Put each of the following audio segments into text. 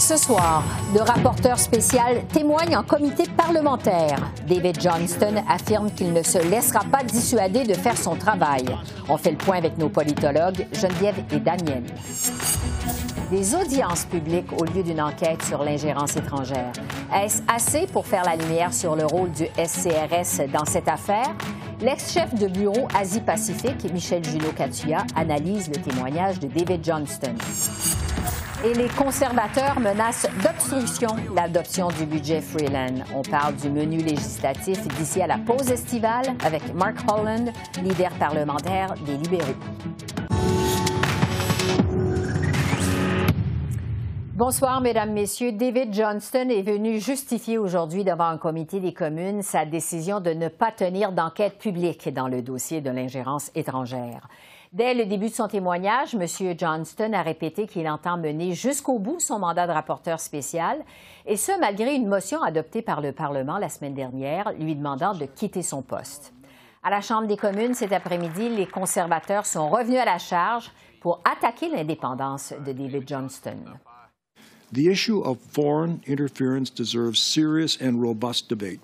Ce soir, le rapporteur spécial témoigne en comité parlementaire. David Johnston affirme qu'il ne se laissera pas dissuader de faire son travail. On fait le point avec nos politologues Geneviève et Daniel. Des audiences publiques au lieu d'une enquête sur l'ingérence étrangère. Est-ce assez pour faire la lumière sur le rôle du SCRS dans cette affaire? L'ex-chef de bureau Asie-Pacifique, Michel Juneau-Katsuya, analyse le témoignage de David Johnston. Et les conservateurs menacent d'obstruction l'adoption du budget Freeland. On parle du menu législatif d'ici à la pause estivale avec Mark Holland, leader parlementaire des libéraux. Bonsoir, mesdames, messieurs. David Johnston est venu justifier aujourd'hui devant un comité des communes sa décision de ne pas tenir d'enquête publique dans le dossier de l'ingérence étrangère. Dès le début de son témoignage, M. Johnston a répété qu'il entend mener jusqu'au bout son mandat de rapporteur spécial, et ce, malgré une motion adoptée par le Parlement la semaine dernière, lui demandant de quitter son poste. À la Chambre des communes, cet après-midi, les conservateurs sont revenus à la charge pour attaquer l'indépendance de David Johnston. The issue of foreign interference deserves serious and robust debate.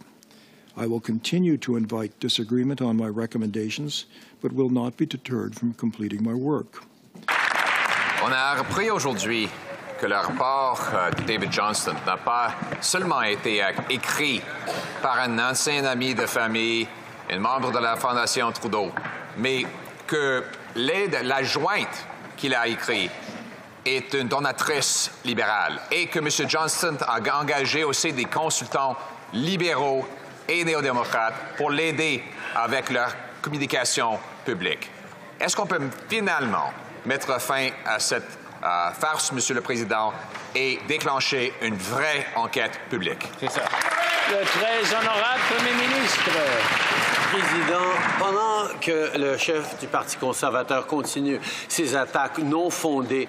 I will continue to invite disagreement on my recommendations, but will not be deterred from completing my work. On a appris aujourd'hui que le rapport de David Johnston n'a pas seulement été écrit par un ancien ami de famille, un membre de la Fondation Trudeau, mais que l'adjointe qu'il a écrit est une donatrice libérale et que M. Johnston a engagé aussi des consultants libéraux et néo-démocrates pour l'aider avec leur communication publique. Est-ce qu'on peut finalement mettre fin à cette farce, Monsieur le Président, et déclencher une vraie enquête publique? C'est ça. Le très honorable Premier ministre. Président, pendant que le chef du Parti conservateur continue ses attaques non fondées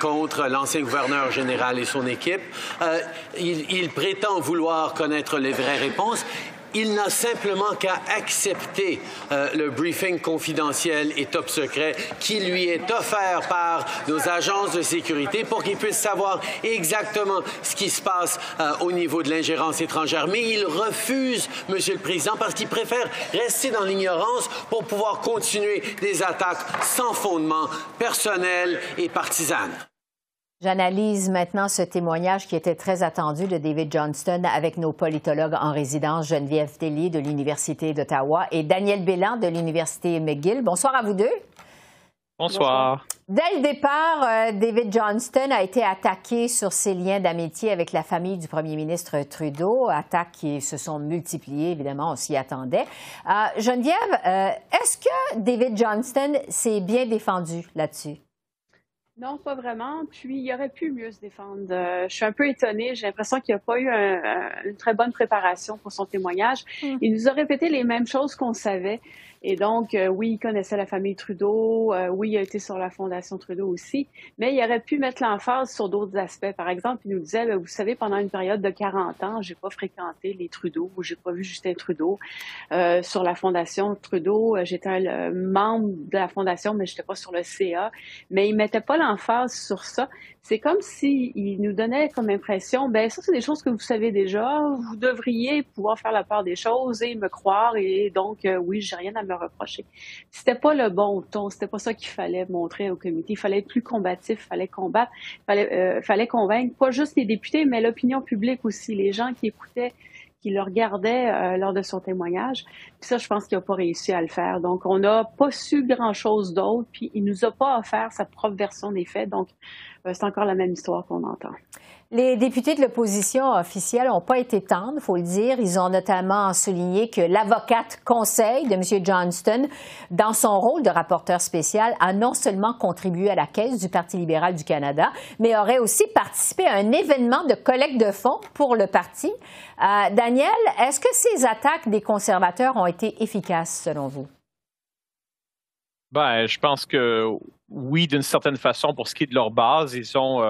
contre l'ancien gouverneur général et son équipe, il prétend vouloir connaître les vraies réponses. Il n'a simplement qu'à accepter le briefing confidentiel et top secret qui lui est offert par nos agences de sécurité pour qu'il puisse savoir exactement ce qui se passe au niveau de l'ingérence étrangère. Mais il refuse, Monsieur le Président, parce qu'il préfère rester dans l'ignorance pour pouvoir continuer des attaques sans fondement personnel et partisan. J'analyse maintenant ce témoignage qui était très attendu de David Johnston avec nos politologues en résidence, Geneviève Tellier de l'Université d'Ottawa et Daniel Béland de l'Université McGill. Bonsoir à vous deux. Bonsoir. Dès le départ, David Johnston a été attaqué sur ses liens d'amitié avec la famille du premier ministre Trudeau, attaques qui se sont multipliées, évidemment, on s'y attendait. Geneviève, est-ce que David Johnston s'est bien défendu là-dessus? Non, pas vraiment. Puis, il aurait pu mieux se défendre. Je suis un peu étonnée. J'ai l'impression qu'il n'a pas eu une très bonne préparation pour son témoignage. Il nous a répété les mêmes choses qu'on savait. Et donc, oui, il connaissait la famille Trudeau. Oui, il a été sur la Fondation Trudeau aussi. Mais il aurait pu mettre l'emphase sur d'autres aspects. Par exemple, il nous disait, vous savez, pendant une période de 40 ans, j'ai pas fréquenté les Trudeau ou j'ai pas vu Justin Trudeau. Sur la Fondation Trudeau, j'étais un membre de la Fondation, mais j'étais pas sur le CA. Mais il mettait pas l'emphase sur ça. C'est comme s'il nous donnait comme impression, ça, c'est des choses que vous savez déjà. Vous devriez pouvoir faire la part des choses et me croire. Et donc, oui, j'ai rien à me reprocher. C'était pas le bon ton, c'était pas ça qu'il fallait montrer au comité. Il fallait être plus combatif, il fallait combattre, il fallait convaincre, pas juste les députés, mais l'opinion publique aussi, les gens qui écoutaient, qui le regardaient lors de son témoignage. Puis ça, je pense qu'il n'a pas réussi à le faire. Donc, on n'a pas su grand-chose d'autre, puis il ne nous a pas offert sa propre version des faits. Donc, c'est encore la même histoire qu'on entend. Les députés de l'opposition officielle n'ont pas été tendres, il faut le dire. Ils ont notamment souligné que l'avocate conseil de M. Johnston, dans son rôle de rapporteur spécial, a non seulement contribué à la Caisse du Parti libéral du Canada, mais aurait aussi participé à un événement de collecte de fonds pour le parti. Daniel, est-ce que ces attaques des conservateurs ont été efficaces, selon vous? Bien, je pense que oui, d'une certaine façon, pour ce qui est de leur base, ils ont...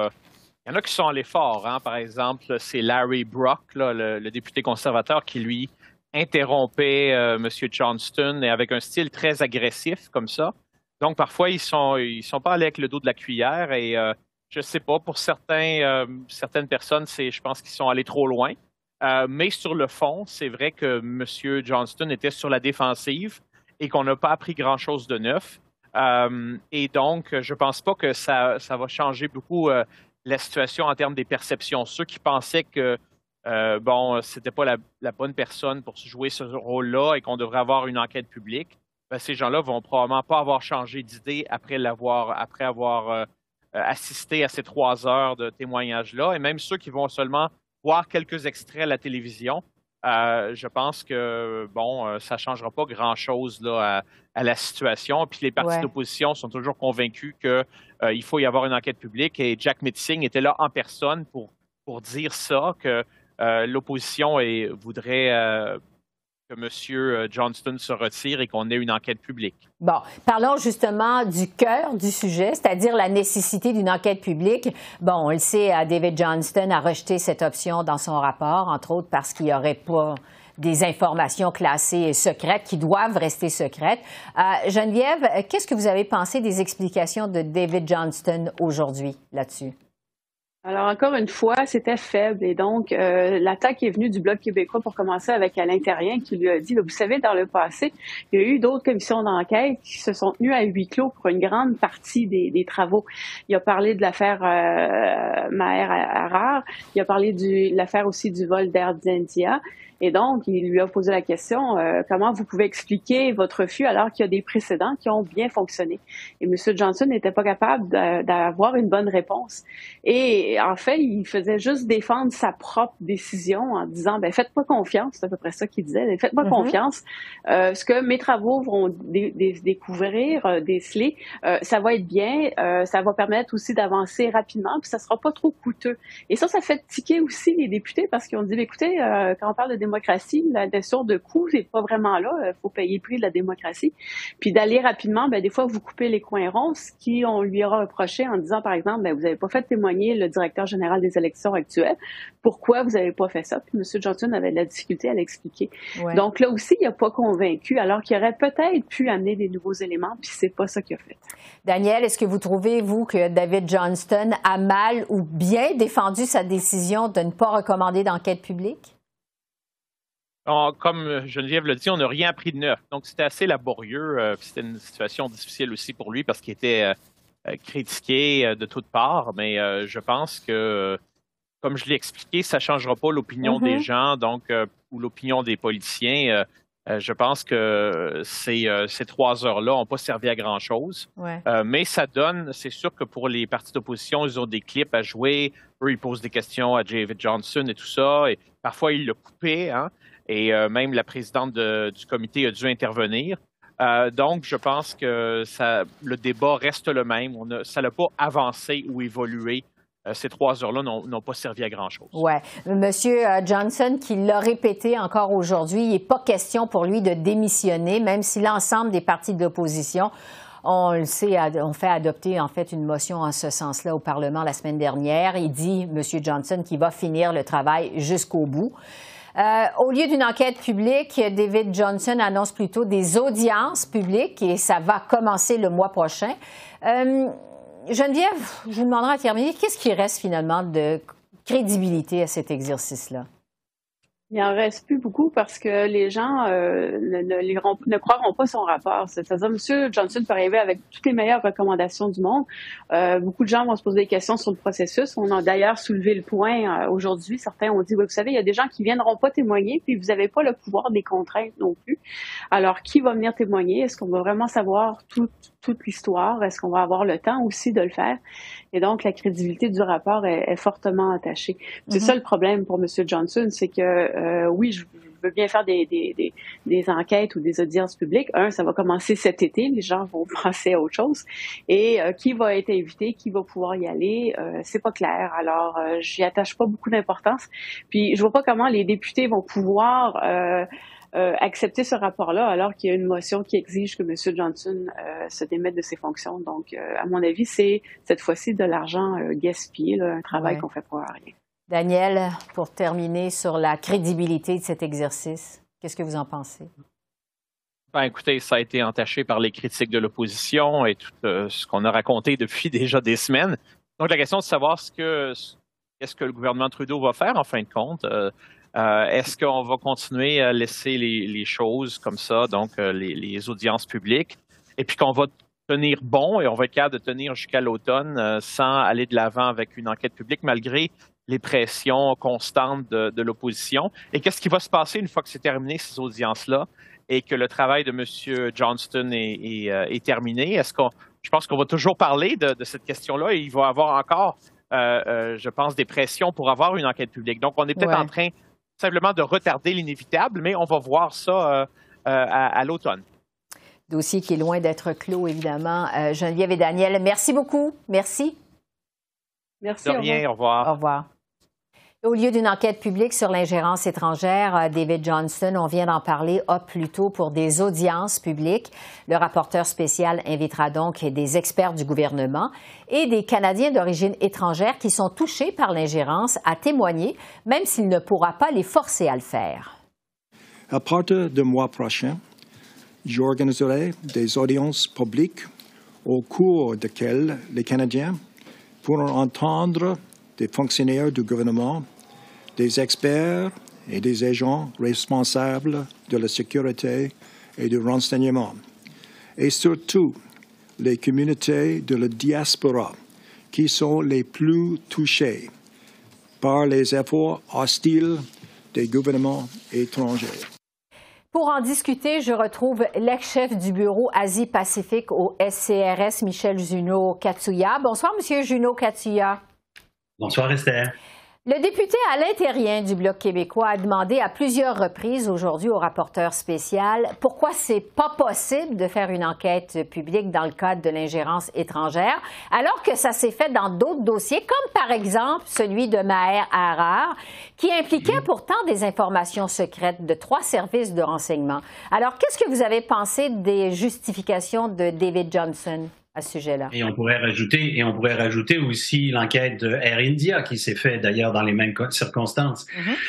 Il y en a qui sont allés fort, hein? Par exemple, c'est Larry Brock, là, le député conservateur, qui lui interrompait M. Johnston et avec un style très agressif comme ça. Donc parfois, ils sont pas allés avec le dos de la cuillère et je sais pas, pour certaines personnes, je pense qu'ils sont allés trop loin. Mais sur le fond, c'est vrai que M. Johnston était sur la défensive et qu'on n'a pas appris grand-chose de neuf. Et donc, je pense pas que ça va changer beaucoup la situation en termes des perceptions. Ceux qui pensaient que, c'était pas la bonne personne pour jouer ce rôle-là et qu'on devrait avoir une enquête publique, ben, ces gens-là vont probablement pas avoir changé d'idée après avoir assisté à ces 3 heures de témoignages-là. Et même ceux qui vont seulement voir quelques extraits à la télévision, je pense que, ça changera pas grand-chose là, à la situation. Puis les partis d'opposition sont toujours convaincus qu'il faut y avoir une enquête publique. Et Jagmeet Singh était là en personne pour dire ça, que l'opposition voudrait... que M. Johnston se retire et qu'on ait une enquête publique. Bon, parlons justement du cœur du sujet, c'est-à-dire la nécessité d'une enquête publique. Bon, on le sait, David Johnston a rejeté cette option dans son rapport, entre autres parce qu'il n'y aurait pas des informations classées secrètes qui doivent rester secrètes. Geneviève, qu'est-ce que vous avez pensé des explications de David Johnston aujourd'hui là-dessus? Alors, encore une fois, c'était faible. Et donc, l'attaque est venue du Bloc québécois pour commencer avec Alain Therrien qui lui a dit, là, vous savez, dans le passé, il y a eu d'autres commissions d'enquête qui se sont tenues à huis clos pour une grande partie des travaux. Il a parlé de l'affaire Maher Arar. Il a parlé de l'affaire aussi du vol d'Air India. Et donc, il lui a posé la question, comment vous pouvez expliquer votre refus alors qu'il y a des précédents qui ont bien fonctionné? Et M. Johnston n'était pas capable d'avoir une bonne réponse. Et en fait, il faisait juste défendre sa propre décision en disant, ben faites-moi confiance, c'est à peu près ça qu'il disait, faites-moi confiance, ce que mes travaux vont découvrir, déceler, ça va être bien, ça va permettre aussi d'avancer rapidement, puis ça sera pas trop coûteux. Et ça fait tiquer aussi les députés parce qu'ils ont dit, écoutez, quand on parle de démocratie, la notion de coût, c'est pas vraiment là. Il faut payer le prix de la démocratie. Puis d'aller rapidement, bien, des fois, vous coupez les coins ronds, ce qu'on lui aura reproché en disant, par exemple, bien, vous n'avez pas fait témoigner le directeur général des élections actuelles. Pourquoi vous n'avez pas fait ça? Puis M. Johnston avait de la difficulté à l'expliquer. Ouais. Donc là aussi, il n'a pas convaincu, alors qu'il aurait peut-être pu amener des nouveaux éléments, puis c'est pas ça qu'il a fait. Daniel, est-ce que vous trouvez, vous, que David Johnston a mal ou bien défendu sa décision de ne pas recommander d'enquête publique? Comme Geneviève l'a dit, on n'a rien appris de neuf. Donc, c'était assez laborieux. C'était une situation difficile aussi pour lui parce qu'il était critiqué de toutes parts. Mais je pense que, comme je l'ai expliqué, ça ne changera pas l'opinion des gens donc, ou l'opinion des politiciens. Je pense que ces 3 heures-là n'ont pas servi à grand-chose. Ouais. Mais ça donne, c'est sûr que pour les partis d'opposition, ils ont des clips à jouer. Eux, ils posent des questions à David Johnston et tout ça. Et parfois, ils le coupaient, hein. Et même la présidente du comité a dû intervenir. Donc, je pense que le débat reste le même. Ça n'a pas avancé ou évolué. Ces 3 heures-là n'ont pas servi à grand-chose. Oui. Monsieur Johnston, qui l'a répété encore aujourd'hui, il n'est pas question pour lui de démissionner, même si l'ensemble des partis de l'opposition... On le sait, on fait adopter en fait une motion en ce sens-là au Parlement la semaine dernière. Il dit, M. Johnston, qu'il va finir le travail jusqu'au bout. Au lieu d'une enquête publique, David Johnston annonce plutôt des audiences publiques et ça va commencer le mois prochain. Geneviève, je vous demanderai à terminer, qu'est-ce qui reste finalement de crédibilité à cet exercice-là? Il n'en reste plus beaucoup parce que les gens ne croiront pas son rapport. C'est-à-dire, M. Johnston peut arriver avec toutes les meilleures recommandations du monde. Beaucoup de gens vont se poser des questions sur le processus. On a d'ailleurs soulevé le point aujourd'hui. Certains ont dit, oui, vous savez, il y a des gens qui ne viendront pas témoigner, puis vous n'avez pas le pouvoir des contraintes non plus. Alors, qui va venir témoigner? Est-ce qu'on va vraiment savoir toute l'histoire? Est-ce qu'on va avoir le temps aussi de le faire? Et donc, la crédibilité du rapport est fortement attachée. C'est ça le problème pour M. Johnson, c'est que, oui, je veux bien faire des enquêtes ou des audiences publiques. Ça va commencer cet été, les gens vont penser à autre chose. Et qui va être invité, qui va pouvoir y aller, c'est pas clair. Alors, j'y attache pas beaucoup d'importance. Puis, je vois pas comment les députés vont pouvoir... accepter ce rapport-là alors qu'il y a une motion qui exige que M. Johnson se démette de ses fonctions. Donc, à mon avis, c'est cette fois-ci de l'argent gaspillé, là, un travail qu'on fait pour rien. Daniel, pour terminer sur la crédibilité de cet exercice, qu'est-ce que vous en pensez? Ben, écoutez, ça a été entaché par les critiques de l'opposition et tout ce qu'on a raconté depuis déjà des semaines. Donc, la question de savoir qu'est-ce que le gouvernement Trudeau va faire, en fin de compte, est-ce qu'on va continuer à laisser les choses comme ça, donc les audiences publiques, et puis qu'on va tenir bon et on va être capable de tenir jusqu'à l'automne sans aller de l'avant avec une enquête publique malgré les pressions constantes de l'opposition? Et qu'est-ce qui va se passer une fois que c'est terminé ces audiences-là et que le travail de M. Johnston est terminé? Je pense qu'on va toujours parler de cette question-là et il va y avoir encore, je pense, des pressions pour avoir une enquête publique. Donc, on est peut-être en train simplement de retarder l'inévitable, mais on va voir ça à l'automne. Dossier qui est loin d'être clos, évidemment. Geneviève et Daniel, merci beaucoup. Merci. Merci. De rien, au revoir. Au revoir. Au lieu d'une enquête publique sur l'ingérence étrangère, David Johnston, on vient d'en parler, opte plutôt pour des audiences publiques. Le rapporteur spécial invitera donc des experts du gouvernement et des Canadiens d'origine étrangère qui sont touchés par l'ingérence à témoigner, même s'il ne pourra pas les forcer à le faire. À partir du mois prochain, j'organiserai des audiences publiques au cours desquelles les Canadiens pourront entendre des fonctionnaires du gouvernement, des experts et des agents responsables de la sécurité et du renseignement, et surtout les communautés de la diaspora qui sont les plus touchées par les efforts hostiles des gouvernements étrangers. Pour en discuter, je retrouve l'ex-chef du bureau Asie-Pacifique au SCRS, Michel Juneau-Katsuya. Bonsoir, M. Juneau-Katsuya. Bonsoir, Esther. Le député Alain Therrien du Bloc québécois a demandé à plusieurs reprises aujourd'hui au rapporteur spécial pourquoi c'est pas possible de faire une enquête publique dans le cadre de l'ingérence étrangère, alors que ça s'est fait dans d'autres dossiers, comme par exemple celui de Maher Arar, qui impliquait pourtant des informations secrètes de 3 services de renseignement. Alors, qu'est-ce que vous avez pensé des justifications de David Johnston à ce sujet-là? Et on pourrait rajouter aussi l'enquête de Air India qui s'est faite d'ailleurs dans les mêmes circonstances.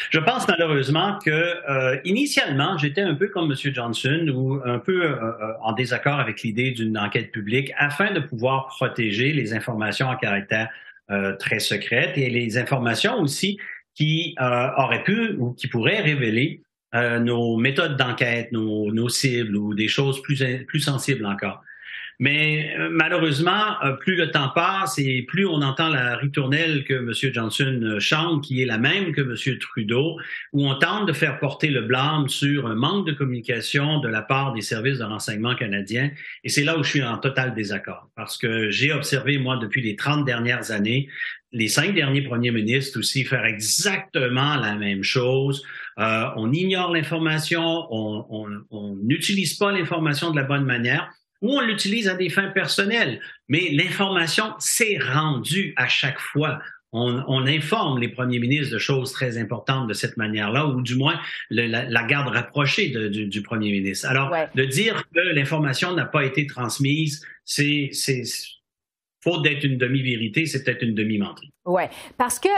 Je pense malheureusement que initialement, j'étais un peu comme M. Johnson ou un peu en désaccord avec l'idée d'une enquête publique afin de pouvoir protéger les informations à caractère très secrète et les informations aussi qui auraient pu ou qui pourraient révéler nos méthodes d'enquête, nos cibles ou des choses plus sensibles encore. Mais malheureusement, plus le temps passe et plus on entend la ritournelle que M. Johnson chante, qui est la même que M. Trudeau, où on tente de faire porter le blâme sur un manque de communication de la part des services de renseignement canadiens. Et c'est là où je suis en total désaccord, parce que j'ai observé, moi, depuis les 30 dernières années, les 5 derniers premiers ministres aussi faire exactement la même chose. On ignore l'information, on n'utilise pas l'information de la bonne manière, ou on l'utilise à des fins personnelles. Mais l'information s'est rendue à chaque fois. On informe les premiers ministres de choses très importantes de cette manière-là, ou du moins la garde rapprochée du premier ministre. Alors, de dire que l'information n'a pas été transmise, c'est faute d'être une demi-vérité, c'est peut-être une demi-menterie. Oui, parce que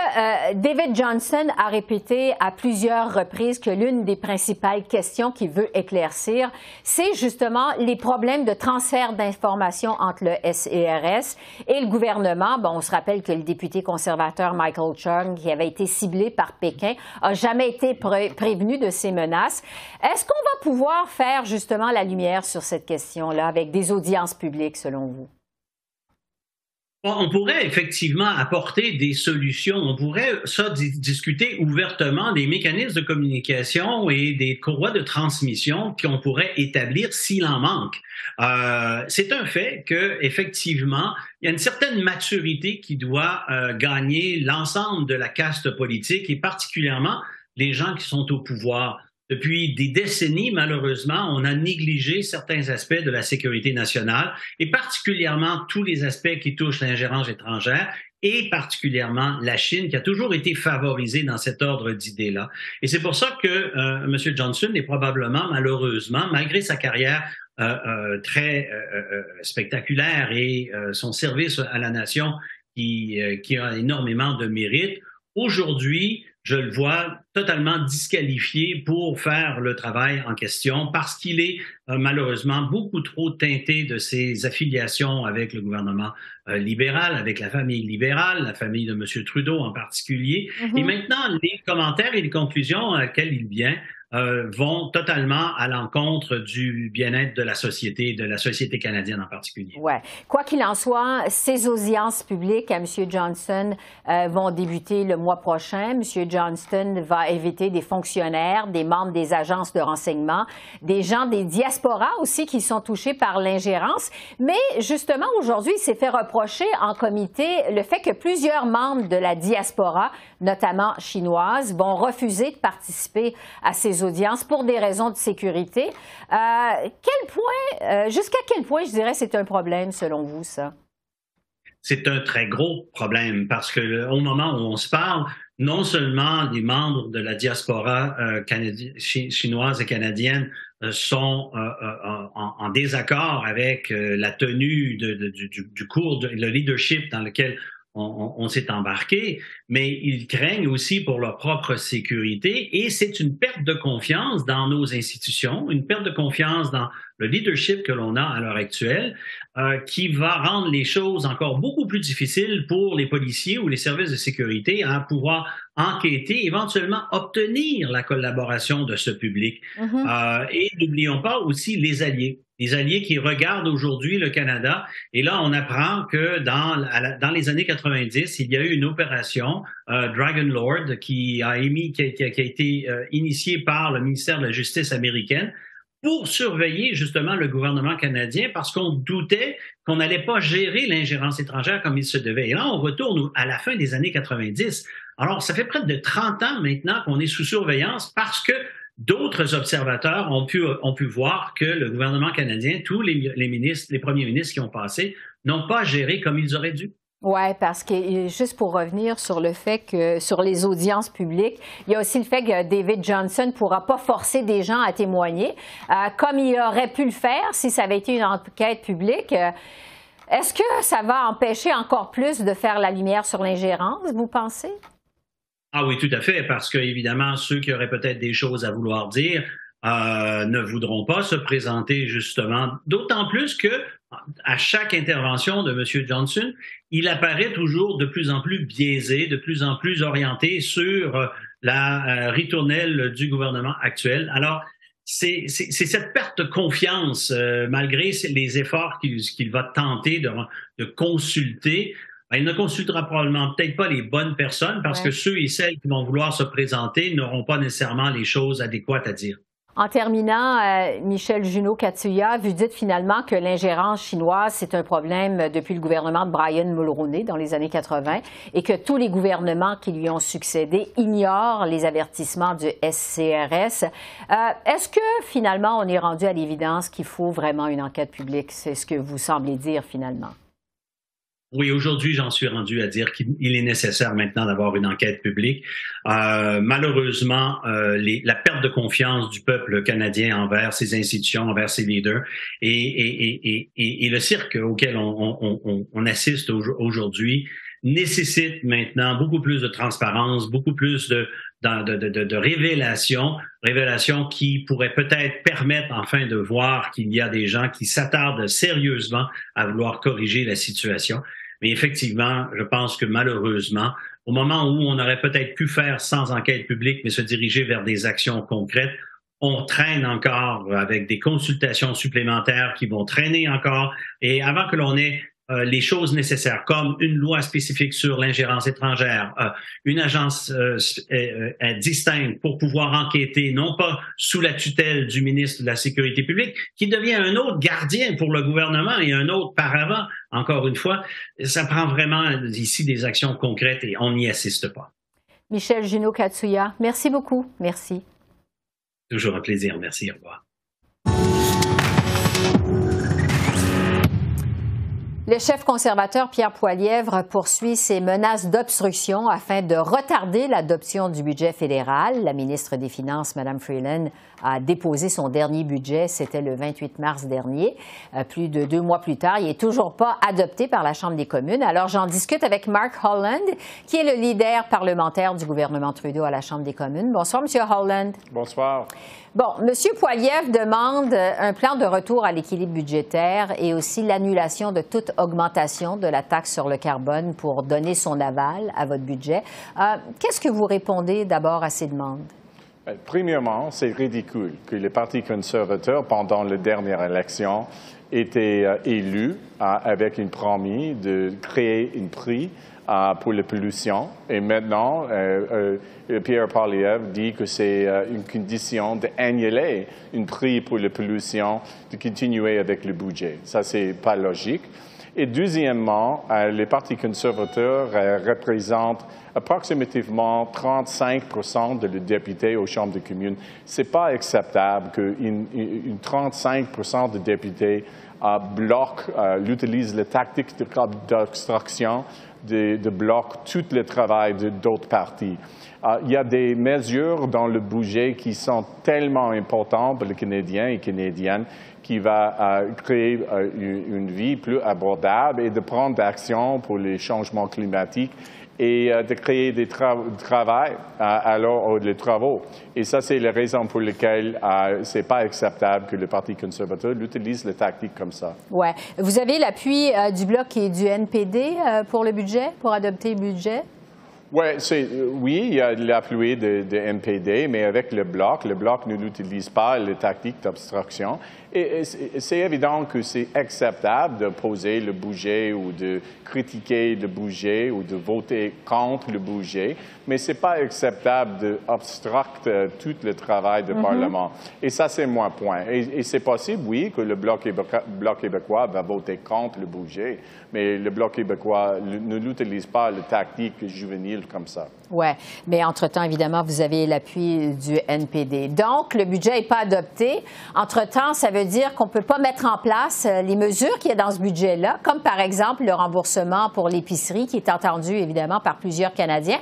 David Johnston a répété à plusieurs reprises que l'une des principales questions qu'il veut éclaircir, c'est justement les problèmes de transfert d'informations entre le SCRS et le gouvernement. Bon, on se rappelle que le député conservateur Michael Chong, qui avait été ciblé par Pékin, n'a jamais été prévenu de ces menaces. Est-ce qu'on va pouvoir faire justement la lumière sur cette question-là avec des audiences publiques, selon vous? On pourrait effectivement apporter des solutions, on pourrait ça discuter ouvertement des mécanismes de communication et des courroies de transmission qu'on pourrait établir s'il en manque. C'est un fait que effectivement, il y a une certaine maturité qui doit gagner l'ensemble de la caste politique et particulièrement les gens qui sont au pouvoir. Depuis des décennies, malheureusement, on a négligé certains aspects de la sécurité nationale et particulièrement tous les aspects qui touchent l'ingérence étrangère et particulièrement la Chine qui a toujours été favorisée dans cet ordre d'idées-là. Et c'est pour ça que M. Johnson est probablement, malheureusement, malgré sa carrière très spectaculaire et son service à la nation qui a énormément de mérite, aujourd'hui, je le vois totalement disqualifié pour faire le travail en question parce qu'il est malheureusement beaucoup trop teinté de ses affiliations avec le gouvernement libéral, avec la famille libérale, la famille de M. Trudeau en particulier. Mm-hmm. Et maintenant, les commentaires et les conclusions à laquelle il vient vont totalement à l'encontre du bien-être de la société canadienne en particulier. Ouais. Quoi qu'il en soit, ces audiences publiques à M. Johnston vont débuter le mois prochain. M. Johnston va inviter des fonctionnaires, des membres des agences de renseignement, des gens des diasporas aussi qui sont touchés par l'ingérence. Mais justement, aujourd'hui, il s'est fait reprocher en comité le fait que plusieurs membres de la diaspora, notamment chinoise, vont refuser de participer à ces audiences pour des raisons de sécurité. Jusqu'à quel point, je dirais, c'est un problème, selon vous, ça? C'est un très gros problème parce qu'au moment où on se parle, non seulement les membres de la diaspora chinoise et canadienne sont en désaccord avec la tenue du cours, le leadership dans lequel on s'est embarqué, mais ils craignent aussi pour leur propre sécurité et c'est une perte de confiance dans nos institutions, une perte de confiance dans le leadership que l'on a à l'heure actuelle qui va rendre les choses encore beaucoup plus difficiles pour les policiers ou les services de sécurité à pouvoir enquêter, éventuellement obtenir la collaboration de ce public. Mm-hmm. Et n'oublions pas aussi les alliés. Les alliés qui regardent aujourd'hui le Canada. Et là, on apprend que dans les années 90, il y a eu une opération Dragon Lord qui a été initiée par le ministère de la Justice américaine pour surveiller justement le gouvernement canadien parce qu'on doutait qu'on n'allait pas gérer l'ingérence étrangère comme il se devait. Et là, on retourne à la fin des années 90. Alors, ça fait près de 30 ans maintenant qu'on est sous surveillance parce que d'autres observateurs ont pu voir que le gouvernement canadien, tous les ministres, les premiers ministres qui ont passé, n'ont pas géré comme ils auraient dû. Oui, parce que, juste pour revenir sur le fait que, sur les audiences publiques, il y a aussi le fait que David Johnston ne pourra pas forcer des gens à témoigner, comme il aurait pu le faire si ça avait été une enquête publique. Est-ce que ça va empêcher encore plus de faire la lumière sur l'ingérence, vous pensez? Ah oui, tout à fait, parce que évidemment, ceux qui auraient peut-être des choses à vouloir dire ne voudront pas se présenter justement, d'autant plus que à chaque intervention de M. Johnson, il apparaît toujours de plus en plus biaisé, de plus en plus orienté sur la ritournelle du gouvernement actuel. Alors, c'est cette perte de confiance, malgré les efforts qu'il va tenter de consulter. Il ne consultera probablement peut-être pas les bonnes personnes parce que ceux et celles qui vont vouloir se présenter n'auront pas nécessairement les choses adéquates à dire. En terminant, Michel Juneau-Katsuya, vous dites finalement que l'ingérence chinoise, c'est un problème depuis le gouvernement de Brian Mulroney dans les années 80 et que tous les gouvernements qui lui ont succédé ignorent les avertissements du SCRS. Est-ce que finalement on est rendu à l'évidence qu'il faut vraiment une enquête publique? C'est ce que vous semblez dire finalement. Oui, aujourd'hui, j'en suis rendu à dire qu'il est nécessaire maintenant d'avoir une enquête publique. Malheureusement, la perte de confiance du peuple canadien envers ses institutions, envers ses leaders et le cirque auquel on assiste aujourd'hui nécessite maintenant beaucoup plus de transparence, beaucoup plus de révélations qui pourraient peut-être permettre enfin de voir qu'il y a des gens qui s'attardent sérieusement à vouloir corriger la situation. Mais effectivement, je pense que malheureusement, au moment où on aurait peut-être pu faire sans enquête publique, mais se diriger vers des actions concrètes, on traîne encore avec des consultations supplémentaires qui vont traîner encore. Et avant que l'on ait les choses nécessaires, comme une loi spécifique sur l'ingérence étrangère, une agence distincte pour pouvoir enquêter, non pas sous la tutelle du ministre de la Sécurité publique, qui devient un autre gardien pour le gouvernement et un autre paravent, encore une fois, ça prend vraiment ici des actions concrètes et on n'y assiste pas. Michel Juneau-Katsuya, merci beaucoup. Merci. Toujours un plaisir. Merci. Au revoir. Le chef conservateur Pierre Poilievre poursuit ses menaces d'obstruction afin de retarder l'adoption du budget fédéral. La ministre des Finances, Mme Freeland, a déposé son dernier budget, c'était le 28 mars dernier. Plus de 2 mois plus tard, il n'est toujours pas adopté par la Chambre des communes. Alors j'en discute avec Mark Holland, qui est le leader parlementaire du gouvernement Trudeau à la Chambre des communes. Bonsoir, M. Holland. Bonsoir. Bon, M. Poilievre demande un plan de retour à l'équilibre budgétaire et aussi l'annulation de toute augmentation de la taxe sur le carbone pour donner son aval à votre budget. Qu'est-ce que vous répondez d'abord à ces demandes? Bien, premièrement, c'est ridicule que le Parti conservateur, pendant la dernière élection, était élu avec une promesse de créer une prix pour la pollution. Et maintenant, Pierre Poilievre dit que c'est une condition d'annuler une prix pour la pollution, de continuer avec le budget. Ça, c'est pas logique. Et deuxièmement, les partis conservateurs représentent approximativement 35% des députés aux chambres de communes. Ce n'est pas acceptable que 35% de députés bloquent, utilisent la tactique d'obstruction de bloquer tout le travail d'autres partis. Il y a des mesures dans le budget qui sont tellement importantes pour les Canadiens et Canadiennes qui va créer une vie plus abordable et de prendre d'action pour les changements climatiques et de créer des travaux. Et ça, c'est la raison pour laquelle ce n'est pas acceptable que le Parti conservateur utilise les tactiques comme ça. Oui. Vous avez l'appui du Bloc et du NPD pour le budget, pour adopter le budget? Ouais, oui, il y a l'appui de NPD, mais avec le Bloc ne l'utilise pas, les tactiques d'obstruction. Et c'est évident que c'est acceptable de poser le budget ou de critiquer le budget ou de voter contre le budget, mais ce n'est pas acceptable d'obstruer tout le travail du Parlement. Et ça, c'est mon point. Et c'est possible, oui, que le Bloc québécois va voter contre le budget, mais le Bloc québécois ne l'utilise pas, les tactiques juvéniles comme ça. Oui, mais entre-temps, évidemment, vous avez l'appui du NPD. Donc, le budget n'est pas adopté. Entre-temps, ça veut dire qu'on ne peut pas mettre en place les mesures qu'il y a dans ce budget-là, comme par exemple le remboursement pour l'épicerie, qui est attendu, évidemment, par plusieurs Canadiens.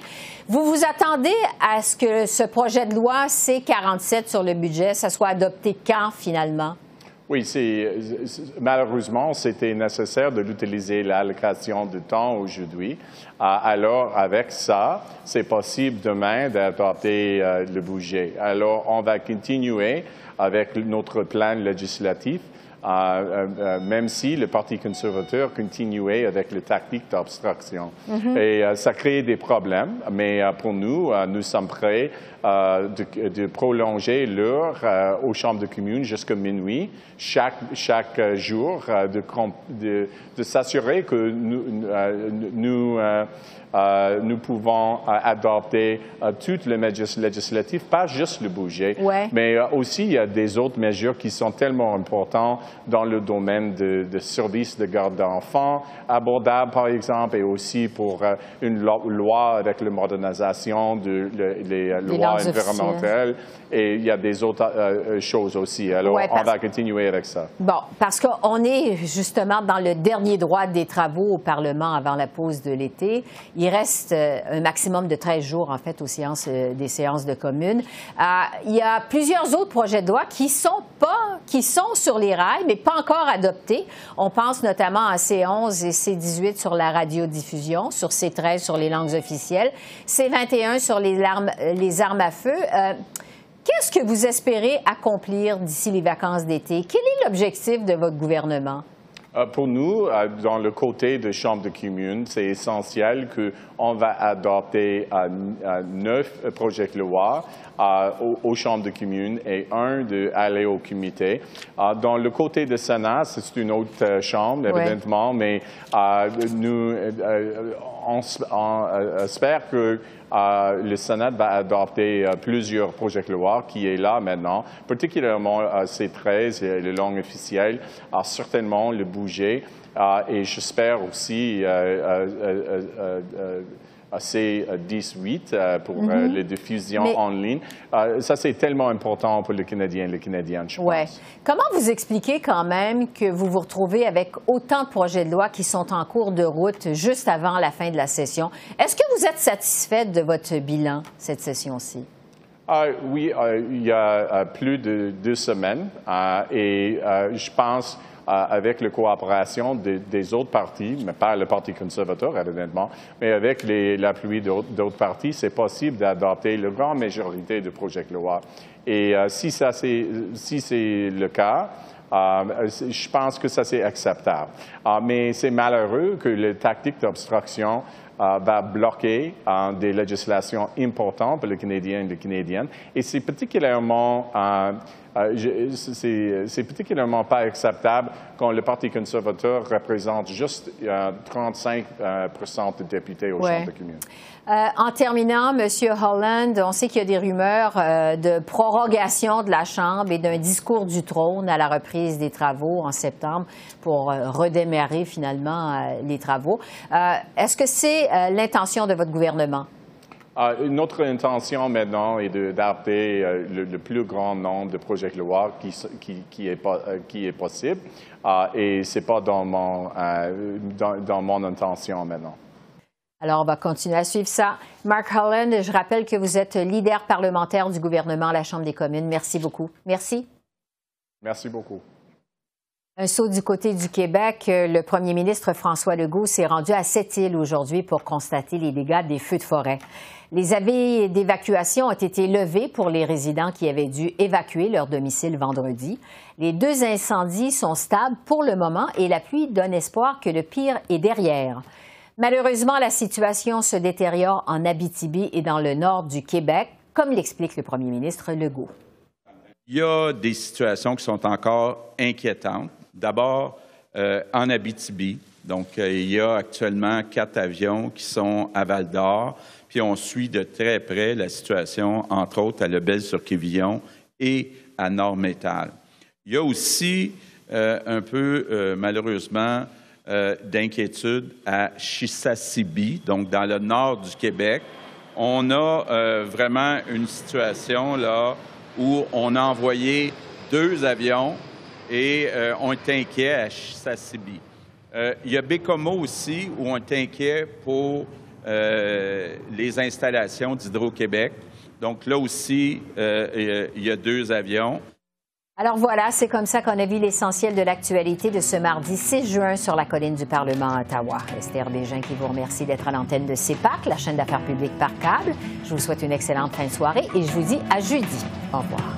Vous vous attendez à ce que ce projet de loi C-47 sur le budget, ça soit adopté quand, finalement? Oui, malheureusement, c'était nécessaire de l'utiliser l'allocation de temps aujourd'hui. Alors, avec ça, c'est possible demain d'adopter le budget. Alors, on va continuer avec notre plan législatif, même si le Parti conservateur continuait avec les tactiques d'obstruction. Et ça crée des problèmes, mais pour nous, nous sommes prêts de prolonger l'heure aux chambres de communes jusqu'à minuit, chaque jour, de s'assurer que nous pouvons adopter tout le législatif, pas juste le budget, mais aussi il y a des autres mesures qui sont tellement importantes dans le domaine de services de garde d'enfants, abordables par exemple, et aussi pour une loi avec la modernisation des lois environnementales. Et il y a des autres choses aussi. Alors, on va continuer avec ça. Bon, parce qu'on est justement dans le dernier droit des travaux au Parlement avant la pause de l'été. Il reste un maximum de 13 jours, en fait, aux séances, des séances de communes. Il y a plusieurs autres projets de loi qui sont sur les rails, mais pas encore adoptés. On pense notamment à C11 et C18 sur la radiodiffusion, sur C13 sur les langues officielles, C21 sur les armes à feu. Qu'est-ce que vous espérez accomplir d'ici les vacances d'été? Quel est l'objectif de votre gouvernement? Pour nous, dans le côté de Chambre de communes, c'est essentiel qu'on va adopter 9 projets de loi aux Chambres de communes et un d'aller au comité. Dans le côté de Sénat, c'est une autre chambre, évidemment, mais nous, on espère que le Sénat va adopter plusieurs projets de loi qui est là maintenant, particulièrement C13 et les langues officielles, certainement le budget et j'espère aussi C18 pour les diffusions en ligne. Ça, c'est tellement important pour les Canadiens, je pense. Ouais. Comment vous expliquez quand même que vous vous retrouvez avec autant de projets de loi qui sont en cours de route juste avant la fin de la session? Est-ce que vous êtes satisfaite de votre bilan cette session-ci? Oui, il y a plus de 2 semaines et je pense... avec la coopération des autres partis, mais pas le Parti conservateur, évidemment, mais avec l'appui d'autres partis, c'est possible d'adopter la grande majorité de projets de loi. Et si c'est le cas, je pense que ça, c'est acceptable. Mais c'est malheureux que les tactiques d'obstruction va bloquer des législations importantes pour les Canadiens et les Canadiennes. Et c'est particulièrement... c'est particulièrement pas acceptable quand le Parti conservateur représente juste 35% des députés aux Chambres de communes. En terminant, M. Holland, on sait qu'il y a des rumeurs de prorogation de la Chambre et d'un discours du trône à la reprise des travaux en septembre pour redémarrer finalement les travaux. Est-ce que c'est l'intention de votre gouvernement? Notre intention maintenant est d'adopter le plus grand nombre de projets de loi qui est possible et ce n'est pas dans mon intention maintenant. Alors, on va continuer à suivre ça. Mark Holland, je rappelle que vous êtes leader parlementaire du gouvernement à la Chambre des communes. Merci beaucoup. Merci. Merci beaucoup. Un saut du côté du Québec. Le premier ministre François Legault s'est rendu à Sept-Îles aujourd'hui pour constater les dégâts des feux de forêt. Les avis d'évacuation ont été levés pour les résidents qui avaient dû évacuer leur domicile vendredi. Les 2 incendies sont stables pour le moment et la pluie donne espoir que le pire est derrière. Malheureusement, la situation se détériore en Abitibi et dans le nord du Québec, comme l'explique le premier ministre Legault. Il y a des situations qui sont encore inquiétantes. D'abord, en Abitibi, donc il y a actuellement 4 avions qui sont à Val-d'Or, puis on suit de très près la situation, entre autres, à Lebel-sur-Quévillon et à Normétal. Il y a aussi un peu, malheureusement, d'inquiétude à Chisasibi, donc dans le nord du Québec. On a vraiment une situation là où on a envoyé 2 avions et on est inquiet à Chisasibi. Il y a Bécomo aussi, où on est inquiet pour les installations d'Hydro-Québec. Donc là aussi, il y a 2 avions. Alors voilà, c'est comme ça qu'on a vu l'essentiel de l'actualité de ce mardi 6 juin sur la colline du Parlement à Ottawa. Esther Bégin qui vous remercie d'être à l'antenne de CEPAC, la chaîne d'affaires publiques par câble. Je vous souhaite une excellente fin de soirée et je vous dis à jeudi. Au revoir.